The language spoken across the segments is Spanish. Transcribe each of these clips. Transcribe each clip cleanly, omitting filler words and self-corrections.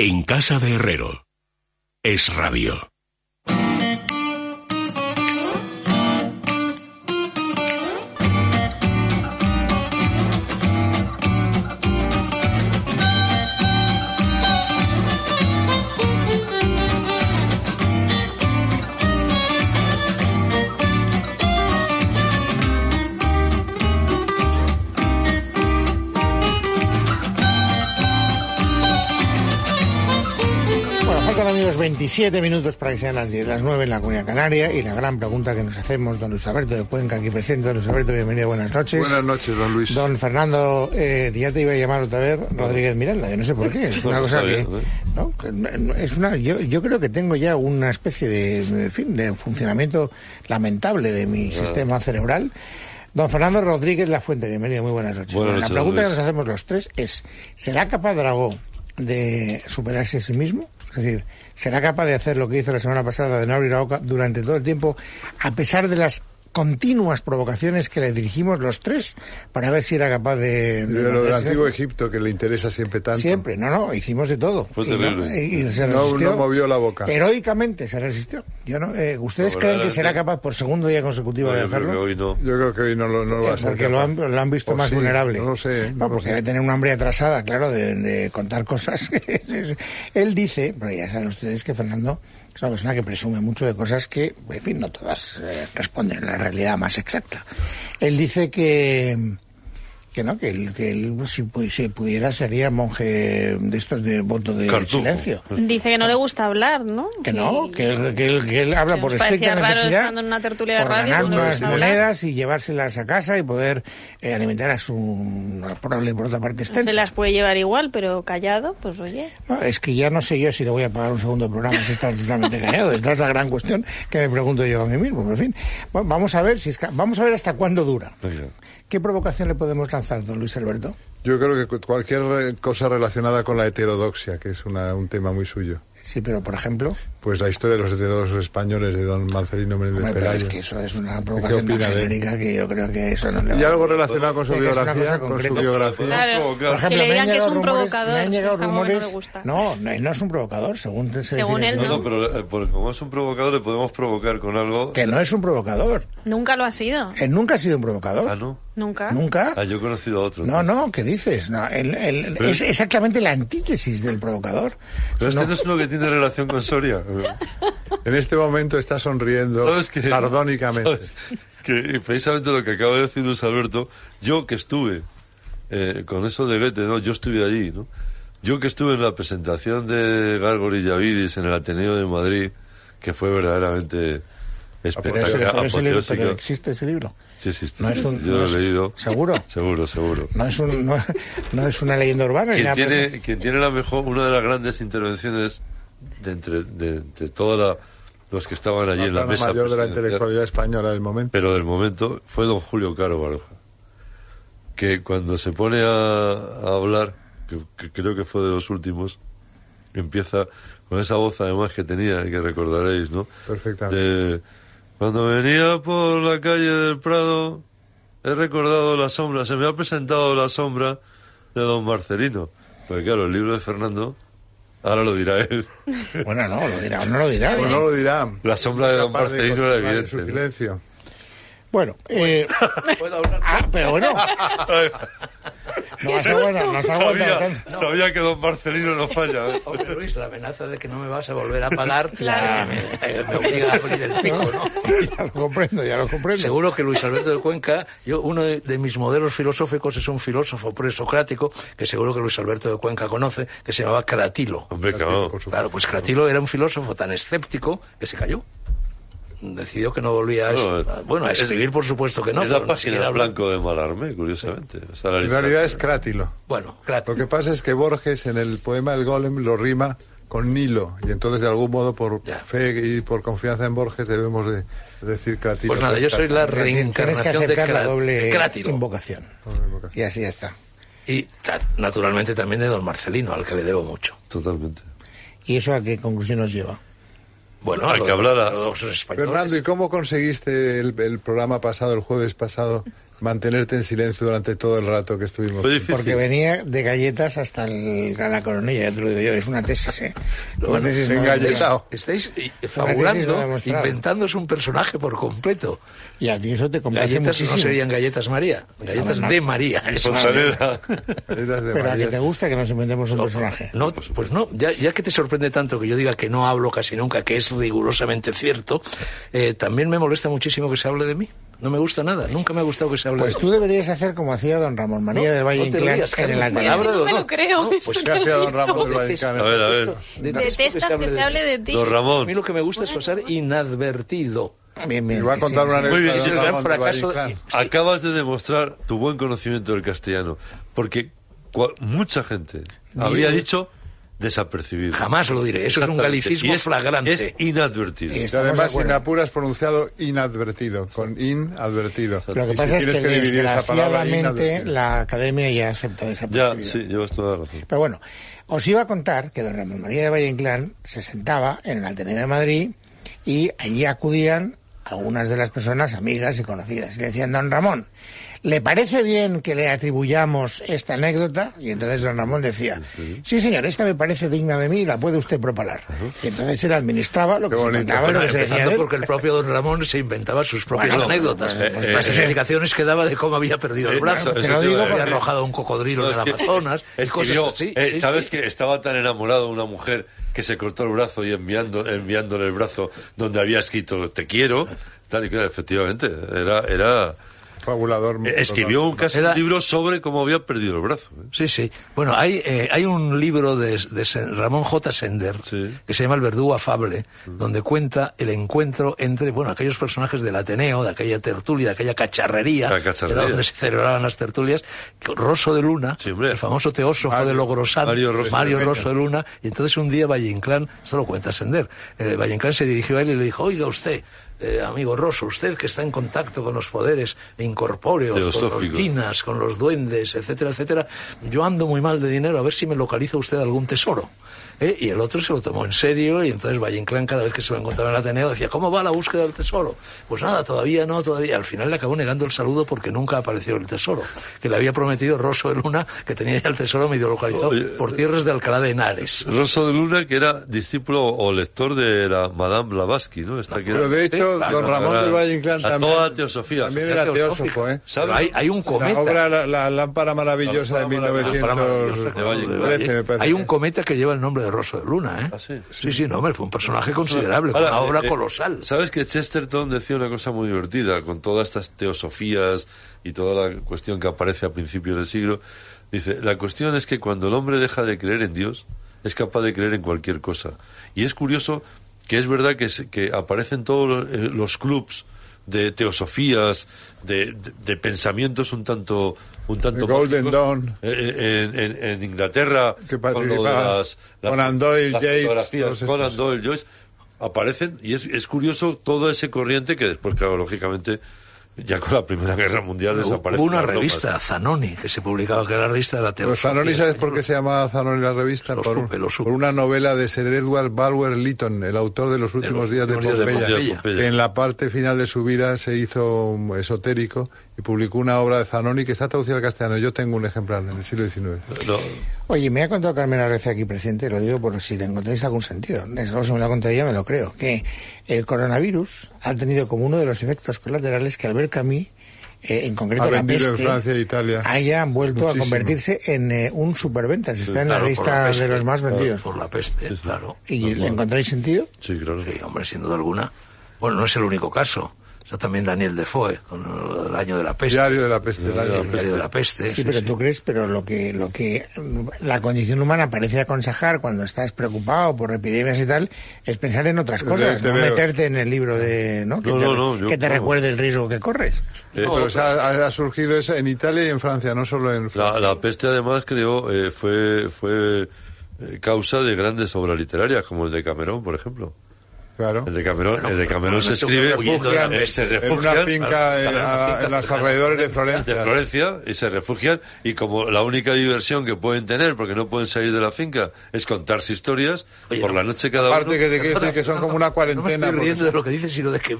En casa de Herrero. Esradio. Amigos, 27 minutos para que sean las 10, las 9 en la Comunidad Canaria, y la gran pregunta que nos hacemos, don Luis Alberto de Cuenca, aquí presente. Don Luis Alberto, bienvenido, buenas noches. Buenas noches, don Luis. Don Fernando, ya te iba a llamar otra vez Rodríguez Miranda, yo no sé por qué, es una cosa que... ¿no? Es una, yo creo que tengo ya una especie de, en fin, de funcionamiento lamentable de mi sistema cerebral. Don Fernando Rodríguez Lafuente, bienvenido, muy buenas noches. Buenas noches, la pregunta que nos hacemos los tres es, ¿será capaz Dragó de superarse a sí mismo? Es decir, ¿será capaz de hacer lo que hizo la semana pasada, de no abrir la boca durante todo el tiempo, a pesar de las continuas provocaciones que le dirigimos los tres, para ver si era capaz de lo del antiguo Egipto, que le interesa siempre tanto? Siempre, no, hicimos de todo. Fue terrible. Y se resistió. No movió la boca. Heroicamente se resistió. Yo no, ¿ustedes creen que será capaz por segundo día consecutivo de hacerlo? Yo creo que hoy no. Yo creo que hoy no lo va a hacer. Porque lo han visto más vulnerable. No lo sé. No, porque debe tener una hambre atrasada, claro, de contar cosas. Él dice, pero ya saben ustedes que Fernando es una persona que presume mucho de cosas que, en fin, no todas responden a la realidad más exacta. Él dice que él si pudiera sería monje de estos de voto de Cartujo. Silencio. Dice que no le gusta hablar, ¿no? Que él habla por estricta necesidad, en una tertulia de por radio, ganar unas monedas y llevárselas a casa y poder alimentar a su prole por otra parte extensa. Se las puede llevar igual, pero callado, pues oye. No, es que ya no sé yo si le voy a pagar un segundo programa si está totalmente callado. Esta es la gran cuestión que me pregunto yo a mí mismo. Pero, en fin, bueno, vamos a ver hasta cuándo dura. ¿Qué provocación le podemos lanzar, don Luis Alberto? Yo creo que cualquier cosa relacionada con la heterodoxia, que es un tema muy suyo. Sí, pero por ejemplo... Pues la historia de los heterodoxos españoles de don Marcelino Menéndez Pelayo. Es que eso es una provocación genérica que yo creo que eso no le va a... Y algo relacionado con su biografía. Con su biografía. Claro, por ejemplo, que le digan que es un provocador. Me han llegado rumores... No es un provocador, según él, ¿no? No, pero como es un provocador, le podemos provocar con algo... Que no es un provocador. Nunca lo ha sido. Él nunca ha sido un provocador. Ah, ¿no? ¿Nunca? Ah, yo he conocido a otro. No, ¿qué dices? No, es exactamente la antítesis del provocador. Pero este no es uno que tiene relación con Soria. En este momento está sonriendo sardónicamente. Que precisamente lo que acaba de decir Luis Alberto, yo que estuve con eso de Goethe, ¿no? Yo estuve allí, ¿no? Yo que estuve en la presentación de Gargori Yavidis en el Ateneo de Madrid, que fue verdaderamente espectacular. Pero existe ese libro. Sí, existe. No es yo lo he leído. ¿Seguro? Seguro. No es una leyenda urbana. Quien tiene una de las grandes intervenciones de todos los que estaban allí en la mesa mayor de la intelectualidad española del momento, pero del momento, fue don Julio Caro Baroja, que cuando se pone a hablar, que creo que fue de los últimos, empieza con esa voz además que tenía, que recordaréis, ¿no? Perfectamente. Cuando venía por la calle del Prado he recordado la sombra, se me ha presentado la sombra de don Marcelino, porque claro, el libro de Fernando... Ahora lo dirá él. Bueno, no lo dirá. Pues no lo dirá. La sombra de don Marcelino era evidente. Su silencio. Bueno, ¿puedo hablar? Pero bueno. Sabía que don Marcelino no falla. Hombre, Luis, la amenaza de que no me vas a volver a pagar, claro, me obliga a abrir el pico, ¿no? Ya lo comprendo. Seguro que Luis Alberto de Cuenca, uno de mis modelos filosóficos es un filósofo presocrático que seguro que Luis Alberto de Cuenca conoce, que se llamaba Cratilo. Hombre, claro, pues Cratilo era un filósofo tan escéptico que se cayó. Decidió que no volvía a escribir, por supuesto que no. Es la página blanco de Malarmé, curiosamente. En realidad es Crátilo. Bueno, Crátilo. Lo que pasa es que Borges en el poema El Golem lo rima con Nilo, y entonces de algún modo por fe y por confianza en Borges debemos de decir Crátilo. Pues nada, yo soy la reencarnación de Crátilo. Invocación. Y así está. Y naturalmente también de don Marcelino, al que le debo mucho. Totalmente. ¿Y eso a qué conclusión nos lleva? Bueno, hay que hablar a los españoles. Fernando, ¿y cómo conseguiste el programa pasado, el jueves pasado, mantenerte en silencio durante todo el rato que estuvimos. Porque venía de galletas hasta la coronilla, ya te lo digo yo, es una tesis, ¿eh? Una tesis engalletado. Estáis fabulando, inventándose un personaje por completo. Y a ti eso te complace galletas muchísimo. No serían galletas María, galletas de María. Galletas de Pero María. A que te gusta que nos inventemos un personaje. No, pues no, ya que te sorprende tanto que yo diga que no hablo casi nunca, que es rigurosamente cierto, también me molesta muchísimo que se hable de mí. No me gusta nada, nunca me ha gustado que se hable. Pues tú deberías hacer como hacía don Ramón María del Valle Inclán en la palabra de lo creo. No, pues que hacía don Ramón del Valle Inclán. A ver. Detestas que se hable de ti. Don Ramón. A mí lo que me gusta es pasar inadvertido. Me va a contar una anécdota del gran fracaso. Acabas de demostrar tu buen conocimiento del castellano, porque mucha gente habría dicho desapercibido. Jamás lo diré, eso es un galicismo flagrante. Es inadvertido. Y además, sin apuras, pronunciado inadvertido, con inadvertido. Lo que pasa es que desgraciadamente la academia ya acepta desapercibido. Ya, sí, llevas toda la razón. Pero bueno, os iba a contar que don Ramón María de Valle Inclán se sentaba en el Ateneo de Madrid y allí acudían algunas de las personas amigas y conocidas. Y le decían, don Ramón, ¿le parece bien que le atribuyamos esta anécdota? Y entonces don Ramón decía, sí señor, esta me parece digna de mí, la puede usted propalar. Y entonces él administraba lo que se inventaba, lo que se decía de él. Porque el propio don Ramón se inventaba sus propias anécdotas. Pues, las explicaciones que daba de cómo había perdido el brazo, te lo digo, había arrojado un cocodrilo en el Amazonas, cosas así. ¿Sabes que estaba tan enamorado de una mujer que se cortó el brazo y enviándole el brazo donde había escrito te quiero, tal y que efectivamente era fabulador. Escribió un libro sobre cómo había perdido el brazo. Sí, sí. Bueno, hay un libro de Ramón J. Sender, sí, que se llama El verdugo afable, donde cuenta el encuentro entre, bueno, aquellos personajes del Ateneo, de aquella tertulia, de aquella cacharrería, era donde se celebraban las tertulias, Rosso de Luna, sí, el famoso teósofo de Logrosán, Mario Rosso de Luna, y entonces un día Valle Inclán, esto lo cuenta Sender, Valle Inclán se dirigió a él y le dijo, oiga usted, amigo Rosso, usted que está en contacto con los poderes incorpóreos, con los quinas, con los duendes, etcétera, etcétera, yo ando muy mal de dinero, a ver si me localiza usted algún tesoro. Y el otro se lo tomó en serio, y entonces Valle Inclán, cada vez que se lo encontraba en el Ateneo, decía, ¿cómo va la búsqueda del tesoro? Pues nada, todavía. Al final le acabó negando el saludo porque nunca apareció el tesoro, que le había prometido Rosso de Luna, que tenía ya el tesoro medio localizado por tierras de Alcalá de Henares. Rosso de Luna, que era discípulo o lector de la Madame Blavatsky, ¿no? Pero de hecho, don Ramón del Valle Inclán también, toda teosofía, también era teósofo, ¿eh? Hay un cometa. La obra, la lámpara maravillosa de 1913, me parece. Hay un cometa que lleva el nombre de Rosso de Luna, ¿eh? Ah, sí, sí. Sí, no, hombre, fue un personaje considerable, ahora, una obra colosal. ¿Sabes que Chesterton decía una cosa muy divertida con todas estas teosofías y toda la cuestión que aparece a principios del siglo? Dice, la cuestión es que cuando el hombre deja de creer en Dios, es capaz de creer en cualquier cosa. Y es curioso que es verdad que aparecen todos los clubs de teosofías, de pensamientos un tanto Golden Dawn en Inglaterra, que participa Conan Doyle, Joyce, aparecen, y es curioso todo ese corriente que después, claro, lógicamente ya con la Primera Guerra Mundial desapareció. Hubo una revista, Zanoni, que se publicaba, que era la revista de la teosofía. Zanoni, ¿sabes por qué se llamaba Zanoni la revista? Por una novela de Sir Edward Bulwer-Lytton, el autor de Los últimos días de Pompeya, que en la parte final de su vida se hizo esotérico y publicó una obra de Zanoni que está traducida al castellano. Yo tengo un ejemplar en el siglo XIX. Oye, me ha contado Carmen Arrece aquí presente, lo digo por si le encontráis algún sentido. Eso se me lo ha contado ella, me lo creo. Que el coronavirus ha tenido como uno de los efectos colaterales que Albert Camus, en concreto la peste, en Francia e Italia, hayan vuelto muchísimo a convertirse en un superventas. Está en la lista la peste, de los más vendidos. Por la peste, claro. ¿Y le encontráis sentido? Sí, claro. Sí, hombre, sin duda alguna. Bueno, no es el único caso. Está también Daniel Defoe, con el año de la peste. Diario de la peste. Diario de la peste. Sí, pero tú crees, pero lo que la condición humana parece aconsejar cuando estás preocupado por epidemias y tal, es pensar en otras cosas, no meterte en el libro de, ¿no? Que te recuerde el riesgo que corres. Ha surgido esa en Italia y en Francia, no solo en Francia. La peste además creo fue causa de grandes obras literarias, como el de Cameron, por ejemplo. Claro. El de Camerún se escribe se refugian en una finca en los alrededores de Florencia. De Florencia, y se refugian, y como la única diversión que pueden tener, porque no pueden salir de la finca, es contarse historias. Oye, por no, la noche cada uno. Aparte que son como una cuarentena. No me estoy riendo de lo que dices, sino de que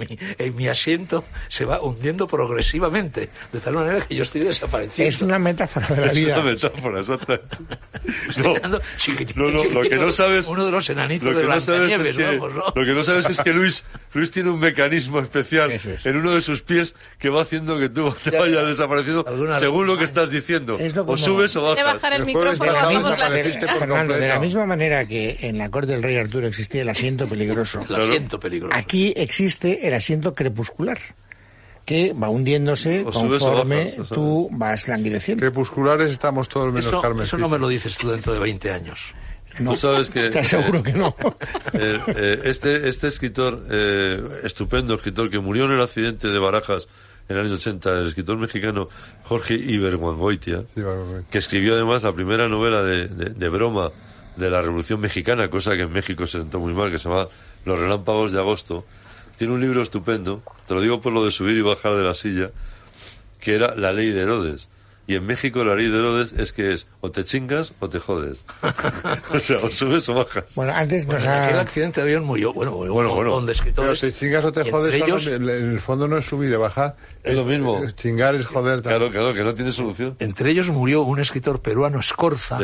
mi asiento se va hundiendo progresivamente, de tal manera que yo estoy desapareciendo. Es una metáfora de la vida. Es una metáfora, exacta. No, lo que no sabes. Uno de los enanitos de Blancanieves, vamos, ¿no? Lo que no sabes es que Luis tiene un mecanismo especial en uno de sus pies que va haciendo que tú te vayas desapareciendo según lo que estás diciendo. Es o subes o bajas. Bajar el micrófono, Fernando, de la misma manera que en la corte del rey Arturo existía el asiento peligroso, aquí existe el asiento crepuscular, que va hundiéndose conforme tú vas languideciendo. Crepusculares estamos todos menos Carmen. Eso no me lo dices tú dentro de 20 años. No, sabes que, te aseguro que no. Este escritor, estupendo escritor, que murió en el accidente de Barajas en el año 80, el escritor mexicano Jorge Ibargüengoitia, que escribió además la primera novela de broma de la Revolución Mexicana, cosa que en México se sentó muy mal, que se llama Los relámpagos de agosto. Tiene un libro estupendo, te lo digo por lo de subir y bajar de la silla, que era La ley de Herodes. Y en México la ley de Herodes es que es o te chingas o te jodes. O sea, o subes o bajas. Bueno, antes nos el accidente de avión murió. Bueno. Donde escritores. Pero si chingas o te jodes, ellos... en el fondo no es subir o bajar. Es lo mismo. Chingar es joder también. Claro, que no tiene solución. Entre ellos murió un escritor peruano, Manuel Escorza,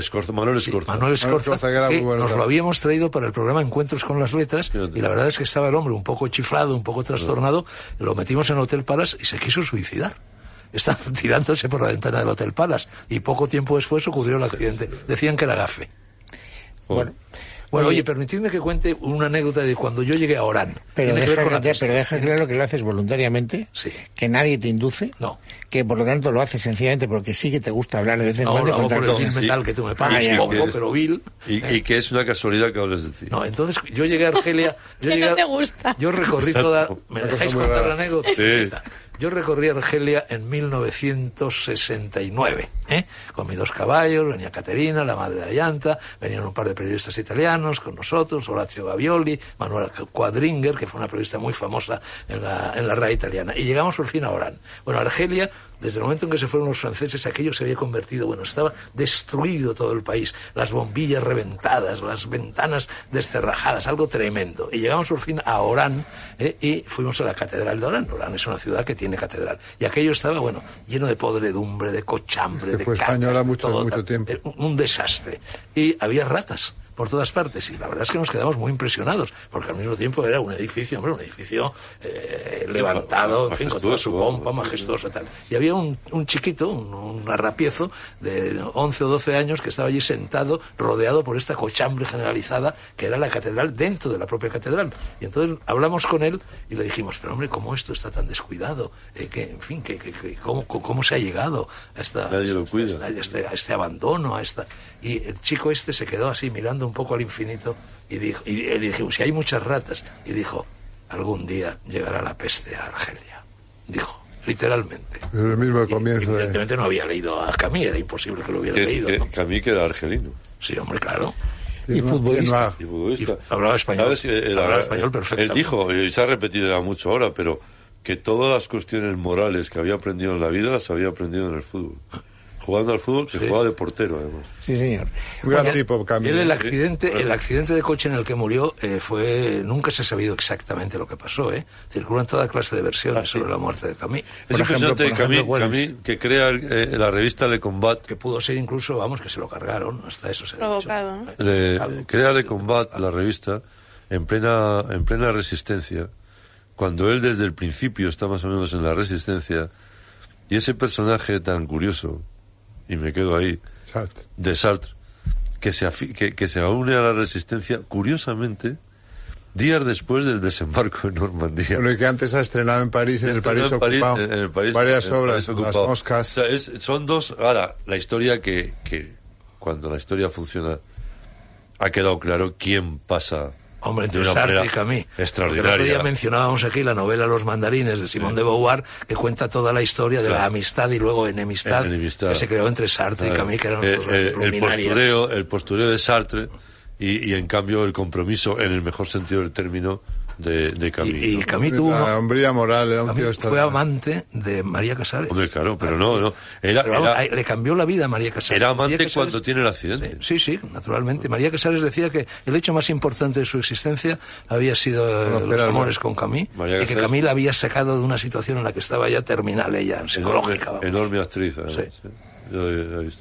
que nos lo habíamos traído para el programa Encuentros con las Letras, y la verdad es que estaba el hombre un poco chiflado, un poco trastornado, lo metimos en el Hotel Palace y se quiso suicidar. Estaban tirándose por la ventana del Hotel Palace y poco tiempo después ocurrió el accidente. Decían que era gafe. Bueno, oye, permitidme que cuente una anécdota de cuando yo llegué a Orán. Pero deja claro que lo haces voluntariamente, sí, que nadie te induce, no, que por lo tanto lo haces sencillamente porque sí que te gusta hablar de vez en cuando. No, por el mental que tú me pagas, pero vil. Y que es una casualidad que hables de ti. No, entonces yo llegué a Argelia... no te gusta. Yo recorrí toda... ¿Me dejáis contar la anécdota? Sí. Yo recorrí Argelia en 1969, con mis 2 caballos, venía Caterina, la madre de la llanta, venían un par de periodistas italianos con nosotros, Orazio Gavioli, Manuela Quadringer, que fue una periodista muy famosa en la radio italiana, y llegamos por fin a Orán. Bueno, Argelia, desde el momento en que se fueron los franceses, aquello se había convertido, estaba destruido todo el país, las bombillas reventadas, las ventanas descerrajadas, algo tremendo. Y llegamos por fin a Orán, y fuimos a la catedral de Orán. Orán es una ciudad que tiene catedral. Y aquello estaba, lleno de podredumbre, de cochambre, de carne. Fue española mucho tiempo. Un desastre. Y había ratas por todas partes, y la verdad es que nos quedamos muy impresionados, porque al mismo tiempo era un edificio levantado, en fin, con toda su pompa majestuosa, tal. Y había un chiquito, un arrapiezo de 11 o 12 años que estaba allí sentado, rodeado por esta cochambre generalizada que era la catedral, dentro de la propia catedral. Y entonces hablamos con él y le dijimos, pero hombre, ¿cómo esto está tan descuidado? ¿Cómo se ha llegado a este abandono? Y el chico este se quedó así mirando un poco al infinito y le dijimos, si hay muchas ratas, y dijo, algún día llegará la peste a Argelia, dijo literalmente. Es el mismo comienzo. Evidentemente no había leído a Camus, era imposible que lo hubiera leído, ¿no? Camus, que era argelino, sí, hombre, claro, y futbolista, hablaba español, perfecto. Él dijo, y se ha repetido ya mucho ahora, pero que todas las cuestiones morales que había aprendido en la vida las había aprendido en el fútbol. Jugando al fútbol, se jugaba de portero, además. Sí, señor. Un gran tipo, Camus. El accidente de coche en el que murió fue... Nunca se ha sabido exactamente lo que pasó, Circulan toda clase de versiones sobre la muerte de Camus. Es impresionante, Camus, que crea la revista Le Combat... Que pudo ser incluso, que se lo cargaron, hasta eso se ha dicho. Provocado, ¿no? Crea Le Combat, la revista, en plena resistencia, cuando él desde el principio está más o menos en la resistencia, y ese personaje tan curioso... y me quedo ahí, de Sartre, que se une a la resistencia, curiosamente, días después del desembarco en Normandía. Bueno, y que antes ha estrenado en París, en el París ocupado, varias obras, Las Moscas. O sea, son dos... Ahora, la historia que cuando la historia funciona, ha quedado claro quién pasa... Hombre, entre Sartre y Camus. Extraordinario. El otro día mencionábamos aquí la novela Los mandarines de Simone de Beauvoir, que cuenta toda la historia de la amistad y luego enemistad que se creó entre Sartre y Camus, que eran el postureo de Sartre y en cambio el compromiso, en el mejor sentido del término, de Camus. Y Camus tuvo la hombría moral, era un tío extraño. Fue amante de María Casares. Hombre, claro, pero no. Le cambió la vida a María Casares. Era amante Casares, cuando tiene el accidente. Sí, sí, naturalmente. María Casares decía que el hecho más importante de su existencia había sido los amores con Camus, y que Camus la había sacado de una situación en la que estaba ya terminal ella, psicológica. Enorme actriz, sí. Sí.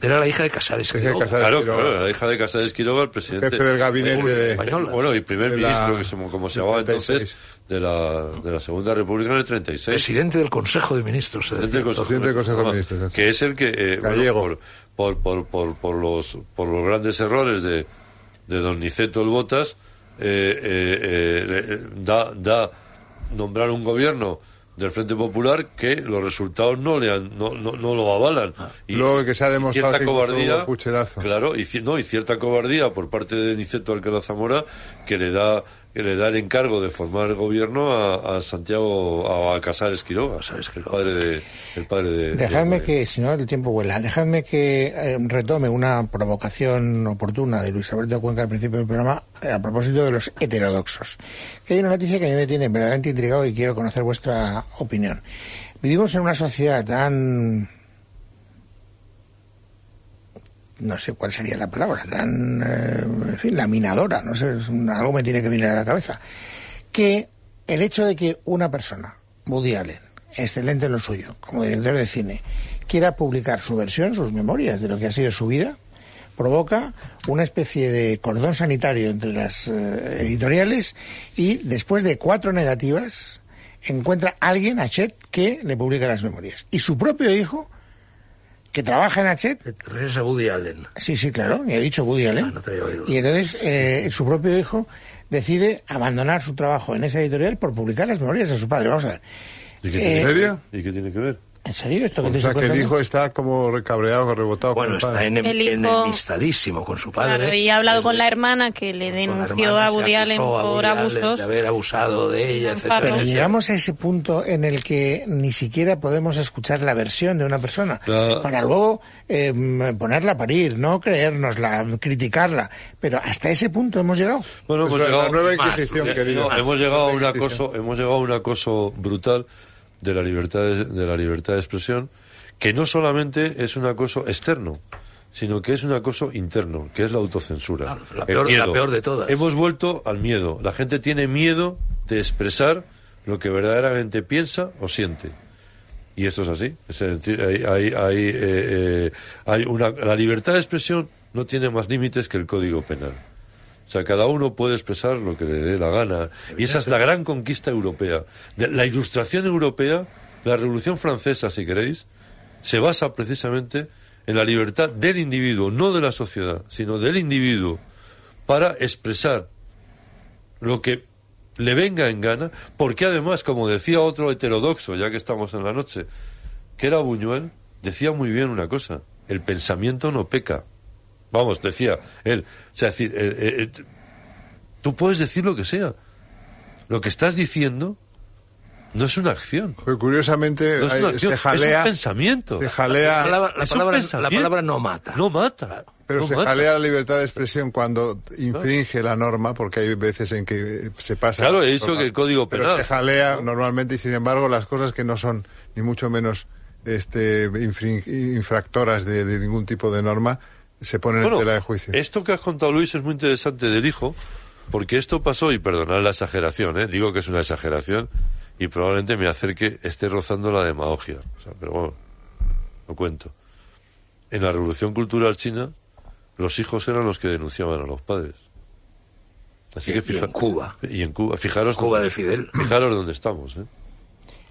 Era la hija de Casares Quiroga. Claro, la hija de Casares Quiroga, el presidente, jefe del gabinete español. Bueno, y primer ministro, como se llamaba entonces, de la Segunda República en el 36. Presidente del Consejo de Ministros. Presidente del Consejo de Ministros. Que es el que, por los grandes errores de don Niceto el Botas, da nombrar un gobierno del Frente Popular que los resultados no lo avalan, y luego que se ha demostrado cierta cobardía, y cierta cobardía por parte de Niceto Alcalá-Zamora, que le da el encargo de formar el gobierno a Casares Quiroga, el padre de dejadme que, si no el tiempo vuela, dejadme que retome una provocación oportuna de Luis Alberto de Cuenca al principio del programa, a propósito de los heterodoxos, que hay una noticia que a mí me tiene verdaderamente intrigado y quiero conocer vuestra opinión. Vivimos en una sociedad tan... no sé cuál sería la palabra, tan, en fin, laminadora, no sé, algo me tiene que venir a la cabeza, que el hecho de que una persona, Woody Allen, excelente en lo suyo, como director de cine, quiera publicar su versión, sus memorias de lo que ha sido su vida, provoca una especie de cordón sanitario entre las editoriales, y después de 4 negativas, encuentra alguien, Hachette, que le publica las memorias. Y su propio hijo, que trabaja en Hachette... ¿Te refieres a Woody Allen? Sí, sí, claro, me ha dicho Woody Allen. No te había oído. Y entonces su propio hijo decide abandonar su trabajo en esa editorial por publicar las memorias de su padre. Vamos a ver. ¿Y qué tiene que ver? ¿En serio esto que te dice? O sea, que el hijo está como recabreado, rebotado. Bueno, está enemistadísimo con su padre. Claro, y ha hablado con la hermana, que le denunció a Woody Allen por abusos, de haber abusado de ella, etc. Pero llegamos a ese punto en el que ni siquiera podemos escuchar la versión de una persona, para luego ponerla a parir, no creérnosla, criticarla. Pero hasta ese punto hemos llegado. Bueno, pues la nueva Inquisición, querido. Hemos llegado a un acoso brutal de la libertad de expresión, que no solamente es un acoso externo, sino que es un acoso interno, que es la autocensura. Claro, la peor de todas. Hemos vuelto al miedo. La gente tiene miedo de expresar lo que verdaderamente piensa o siente. Y esto es así. Es decir, la libertad de expresión no tiene más límites que el Código Penal. O sea, cada uno puede expresar lo que le dé la gana. Y esa es la gran conquista europea. La Ilustración europea, la Revolución Francesa, si queréis, se basa precisamente en la libertad del individuo, no de la sociedad, sino del individuo, para expresar lo que le venga en gana, porque además, como decía otro heterodoxo, ya que estamos en la noche, que era Buñuel, decía muy bien una cosa: el pensamiento no peca. Vamos, decía él, o sea, decir, tú puedes decir lo que sea. Lo que estás diciendo no es una acción. Porque curiosamente no es una acción, es un pensamiento. Se jalea. La palabra no mata. No mata. Pero no se mata. Jalea la libertad de expresión cuando infringe la norma, porque hay veces en que se pasa. Claro, he dicho que el Código Penal. Pero se jalea normalmente, y sin embargo las cosas que no son ni mucho menos infractoras de ningún tipo de norma se pone en tela de juicio. Esto que has contado, Luis, es muy interesante del hijo, porque esto pasó, y perdonad la exageración, digo que es una exageración, y probablemente me acerque, esté rozando la demagogia, pero bueno, lo cuento. En la Revolución Cultural China, los hijos eran los que denunciaban a los padres. Así que en Cuba, fijaros. Cuba de Fidel. Fijaros dónde estamos,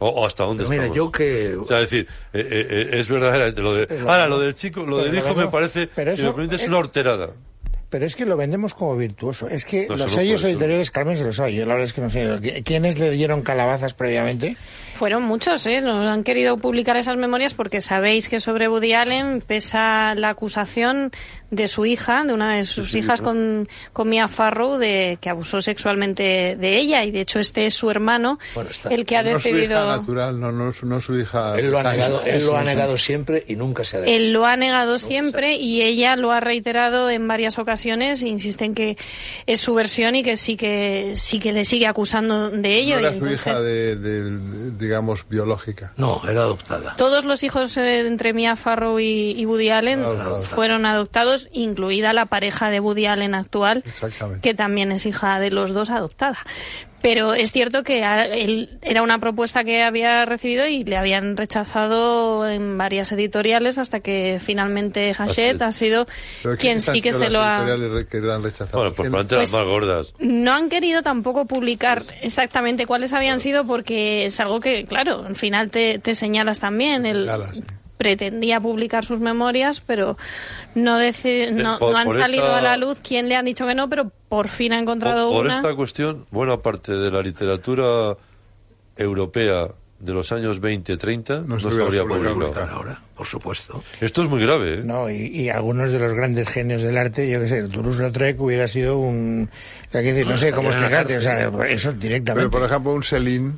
O hasta dónde estamos. Mira, yo que... O sea, es decir, es verdaderamente lo de... Ahora, lo del chico, lo del hijo me parece... Pero eso, si es una horterada. Pero es que lo vendemos como virtuoso. Es que no, los sellos editoriales, Carmen se lo sabe, yo la verdad es que no sé. ¿Quiénes le dieron calabazas previamente? Fueron muchos, nos han querido publicar esas memorias porque sabéis que sobre Woody Allen pesa la acusación de su hija, de una de sus hijas con Mia Farrow, que abusó sexualmente de ella, y de hecho este es su hermano, el que ha decidido... No su hija natural, no su hija... Él lo ha negado siempre y nunca se ha dejado. Él lo ha negado siempre y ella lo ha reiterado en varias ocasiones e insiste en que es su versión y que sí que le sigue acusando de ello. No era su hija digamos, biológica. No, era adoptada. Todos los hijos entre Mia Farrow y Woody Allen fueron adoptados, incluida la pareja de Woody Allen actual, que también es hija de los dos, adoptada. Pero es cierto que él era una propuesta que había recibido y le habían rechazado en varias editoriales hasta que finalmente Hachette ha sido quien sí que se lo ha... Que bueno, pues probablemente las más gordas. No han querido tampoco publicar exactamente cuáles habían sido, porque es algo que, claro, al final te señalas también. Pretendía publicar sus memorias, pero no han salido a la luz quién le han dicho que no, pero por fin ha encontrado una. Por esta cuestión, buena parte de la literatura europea de los años 20-30 no se habría publicado ahora, por supuesto. Esto es muy grave, ¿eh? No, y algunos de los grandes genios del arte, yo qué sé, Toulouse-Lautrec hubiera sido un... no sé cómo explicarte, eso directamente. Pero, por ejemplo, un Céline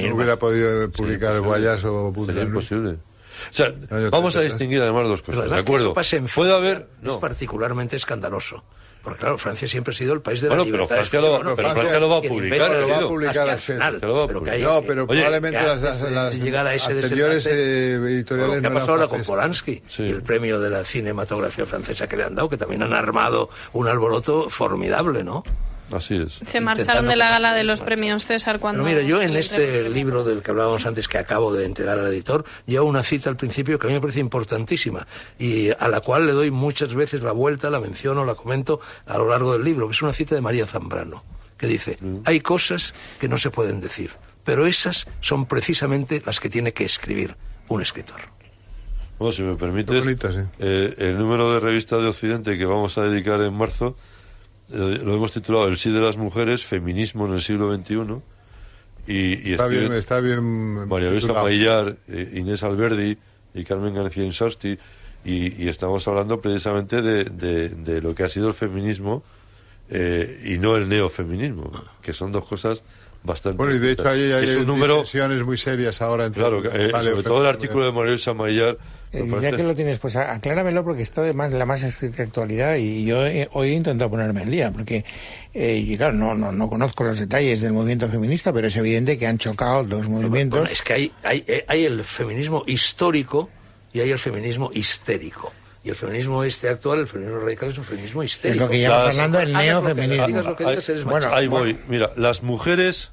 no hubiera podido publicar Guayas o... Sería imposible. O sea, vamos a distinguir además dos cosas. Además, ¿de acuerdo? ¿Puede haber? No. Es particularmente escandaloso. Porque, claro, Francia siempre ha sido el país de la libertad. Pero Francia lo va a publicar. Pero probablemente las anteriores editoriales... Lo que ha pasado ahora con Polanski y el premio de la cinematografía francesa que le han dado, que también han armado un alboroto formidable, ¿no? Así es. Se marcharon de la gala de los premios César cuando... Pero mira, yo en este libro del que hablábamos antes, que acabo de entregar al editor, llevo una cita al principio que a mí me parece importantísima y a la cual le doy muchas veces la vuelta, la menciono, la comento a lo largo del libro, que es una cita de María Zambrano, que dice: hay cosas que no se pueden decir, pero esas son precisamente las que tiene que escribir un escritor. Bueno, si me permites, el número de Revista de Occidente que vamos a dedicar en marzo lo hemos titulado El sí de las mujeres, feminismo en el siglo XXI, y está bien María de Maeztu, Inés Alberbi y Carmen García Insosti, y estamos hablando precisamente de lo que ha sido el feminismo y no el neofeminismo, que son dos cosas bastante... Bueno, y de hecho hay discusiones muy serias ahora. Sobre todo el artículo de María Zambrano. Ya que lo tienes, pues acláramelo, porque está de la más estricta actualidad y yo hoy he intentado ponerme al día, porque claro, no conozco los detalles del movimiento feminista, pero es evidente que han chocado dos movimientos. Bueno, es que hay el feminismo histórico y hay el feminismo histérico. Y el feminismo actual, el feminismo radical, es un feminismo histérico. Es lo que llama Fernando el neofeminismo. Ahí voy. Mira, las mujeres...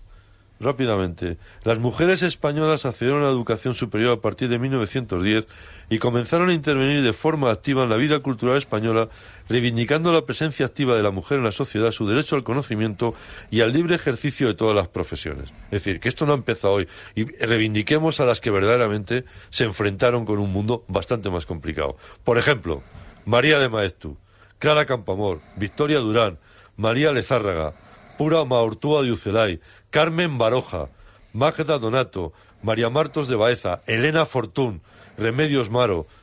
Rápidamente, las mujeres españolas accedieron a la educación superior a partir de 1910 y comenzaron a intervenir de forma activa en la vida cultural española, reivindicando la presencia activa de la mujer en la sociedad, su derecho al conocimiento y al libre ejercicio de todas las profesiones. Es decir, que esto no ha empezado hoy, y reivindiquemos a las que verdaderamente se enfrentaron con un mundo bastante más complicado. Por ejemplo, María de Maeztu, Clara Campoamor, Victoria Durán, María Lezárraga, Pura Maortúa de Ucelay, Carmen Baroja, Magda Donato, María Martos de Baeza, Elena Fortún, Remedios Varo,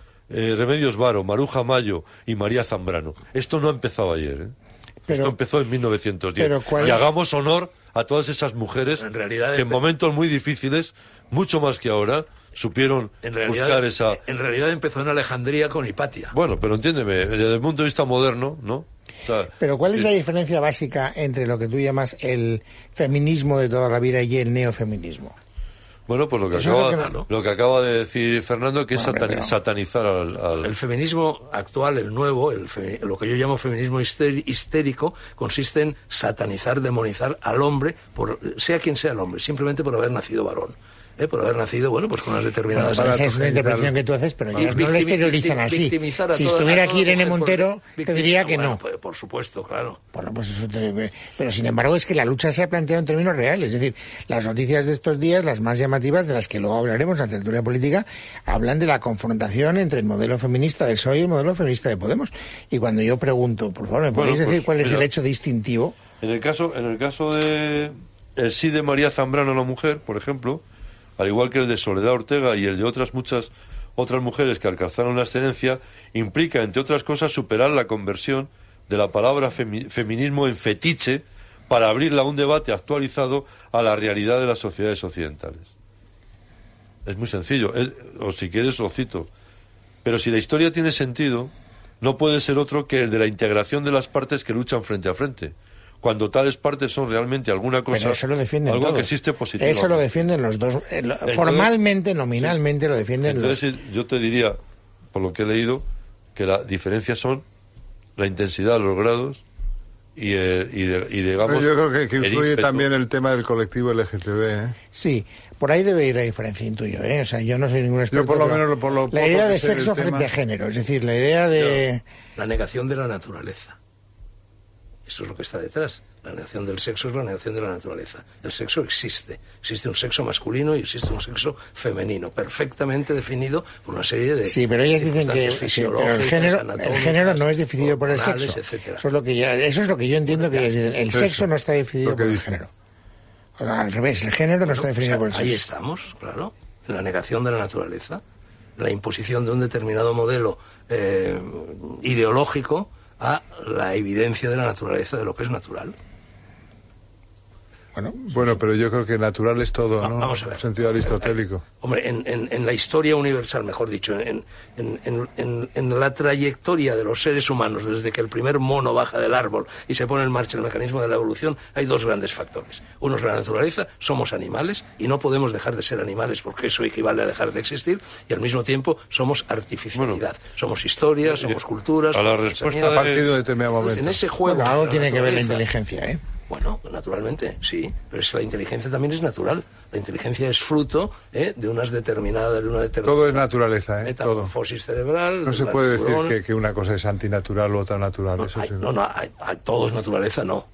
Maruja Mayo y María Zambrano. Esto no ha empezado ayer, ¿eh? Esto empezó en 1910. Y hagamos honor a todas esas mujeres en realidad, que en momentos muy difíciles, mucho más que ahora, supieron buscar esa... En realidad empezó en Alejandría con Hipatia. Bueno, pero entiéndeme, desde el punto de vista moderno, ¿no? Pero ¿cuál es la diferencia básica entre lo que tú llamas el feminismo de toda la vida y el neofeminismo? Bueno, pues lo que acaba de decir Fernando, que es satanizar al... El feminismo actual, el nuevo, lo que yo llamo feminismo histérico, consiste en satanizar, demonizar al hombre, sea quien sea el hombre, simplemente por haber nacido varón. Por haber nacido, bueno, pues con unas determinadas... Esa es una interpretación que tú haces, pero ellos no lo exteriorizan así. Si estuviera aquí Irene Montero, te diría que no. Por supuesto, claro. Bueno, pues eso pero sin embargo es que la lucha se ha planteado en términos reales. Es decir, las noticias de estos días, las más llamativas, de las que luego hablaremos en la tertulia política, hablan de la confrontación entre el modelo feminista de PSOE y el modelo feminista de Podemos. Y cuando yo pregunto, por favor, ¿me podéis decir cuál es el hecho distintivo? En el caso de el sí de María Zambrano, la mujer, por ejemplo... al igual que el de Soledad Ortega y el de otras muchas otras mujeres que alcanzaron la excelencia implica, entre otras cosas, superar la conversión de la palabra feminismo en fetiche para abrirla a un debate actualizado a la realidad de las sociedades occidentales. Es muy sencillo, o si quieres lo cito. Pero si la historia tiene sentido, no puede ser otro que el de la integración de las partes que luchan frente a frente, cuando tales partes son realmente alguna cosa. Pero eso lo defienden algo todos. Que existe positivo. Eso lo defienden los dos, entonces, formalmente, nominalmente sí, lo defienden entonces, los... Yo te diría, por lo que he leído, que la diferencia son la intensidad, los grados y digamos... Yo creo que influye el también el tema del colectivo LGTB, ¿eh? Sí, por ahí debe ir la diferencia, intuyo, ¿eh? O sea, yo no soy ningún experto. Yo por lo menos... Por lo la idea de sexo frente tema... a género, es decir, la idea de... La negación de la naturaleza. Eso es lo que está detrás. La negación del sexo es la negación de la naturaleza. El sexo existe. Existe un sexo masculino y existe un sexo femenino, perfectamente definido por una serie de... Sí, pero ellas dicen que el género no es definido por el sexo. Etcétera. Eso es lo que yo entiendo que ellas dicen. El sexo no está definido por el género. Al revés, el género no está definido por el sexo. Ahí estamos, claro, en la negación de la naturaleza. La imposición de un determinado modelo ideológico a la evidencia de la naturaleza de lo que es natural. Bueno, pero yo creo que natural es todo, ¿no? Vamos a ver. En sentido aristotélico. Hombre, en la historia universal, mejor dicho, en la trayectoria de los seres humanos, desde que el primer mono baja del árbol y se pone en marcha el mecanismo de la evolución, hay dos grandes factores. Uno es la naturaleza, somos animales y no podemos dejar de ser animales porque eso equivale a dejar de existir, y al mismo tiempo somos artificialidad. Somos historia, somos culturas. A la respuesta a partir de determinado momento. En ese juego... Bueno, algo tiene que ver la inteligencia, ¿eh? Bueno, naturalmente, sí, pero es que la inteligencia también es natural. La inteligencia es fruto de una determinada... Todo es naturaleza, ¿eh? Metamorfosis cerebral... No se puede decir que una cosa es antinatural u otra natural. Todo es naturaleza, no.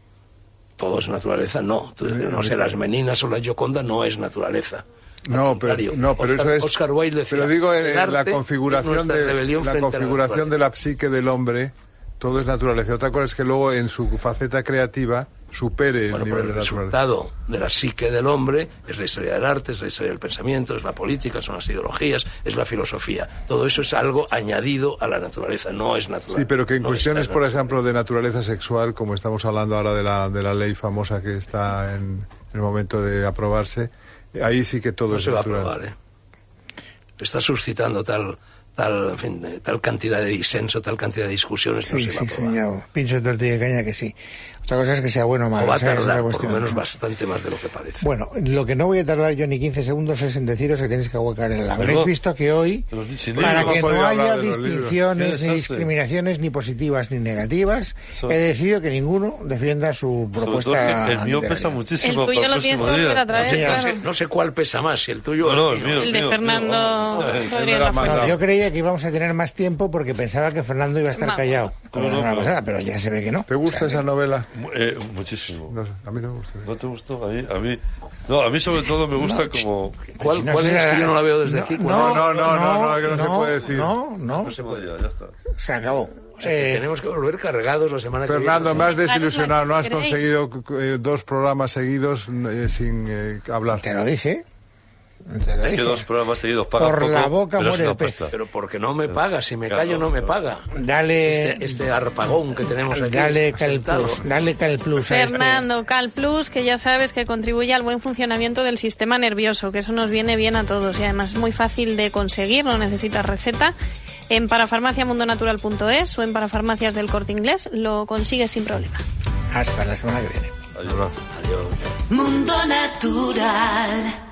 Todo es naturaleza, no. No sé, las Meninas o la Gioconda no es naturaleza. No, pero eso es... Oscar Wilde decía... Pero digo, en la configuración de la psique del hombre, todo es naturaleza. Otra cosa es que luego en su faceta creativa... supere el nivel de la naturaleza. El resultado de la psique del hombre es la historia del arte, es la historia del pensamiento, es la política, son las ideologías, es la filosofía. Todo eso es algo añadido a la naturaleza, no es natural. Sí, pero que en cuestiones, por ejemplo, de naturaleza sexual, como estamos hablando ahora de la ley famosa que está en el momento de aprobarse, ahí sí que todo es natural. No se va a aprobar, ¿eh? Está suscitando tal cantidad de disenso, tal cantidad de discusiones. Sí, sí, señor. Pincho de tortilla de caña que sí. Otra cosa es que sea bueno o malo. O va a tardar, por lo menos, bastante más de lo que parece. Bueno, lo que no voy a tardar yo ni 15 segundos es en deciros que tenéis que aguacar el labio. Habéis visto que hoy, para que no haya distinciones, ni discriminaciones, ni positivas, ni negativas, he decidido que ninguno defienda su propuesta. El mío pesa muchísimo. El tuyo lo tienes que volver a traer. No sé cuál pesa más, si el tuyo o el de Fernando Rodríguez Lafuente. Yo creía que íbamos a tener más tiempo porque pensaba que Fernando iba a estar callado. Pero ya se ve que no. ¿Te gusta esa novela? Muchísimo. No, a mí no me gusta. ¿No te gustó? A mí sobre todo me gusta como... ¿Cuál es? Que yo no la veo desde aquí. No, que no se puede decir. No se puede, ya está. Se acabó. O sea, que tenemos que volver cargados la semana que viene. Fernando, me has desilusionado. No has conseguido dos programas seguidos sin hablar. Te lo dije. Es que dos programas seguidos pagan por poco, la boca muere el pez. Pero porque no me paga, si me callo no me paga. Dale este arpagón que tenemos aquí. Dale Cal Plus. Fernando, Cal Plus, que ya sabes que contribuye al buen funcionamiento del sistema nervioso, que eso nos viene bien a todos y además es muy fácil de conseguir, no necesitas receta. En parafarmaciamundonatural.es o en parafarmacias del Corte Inglés lo consigues sin problema. Hasta la semana que viene. Adiós. Mundo Natural.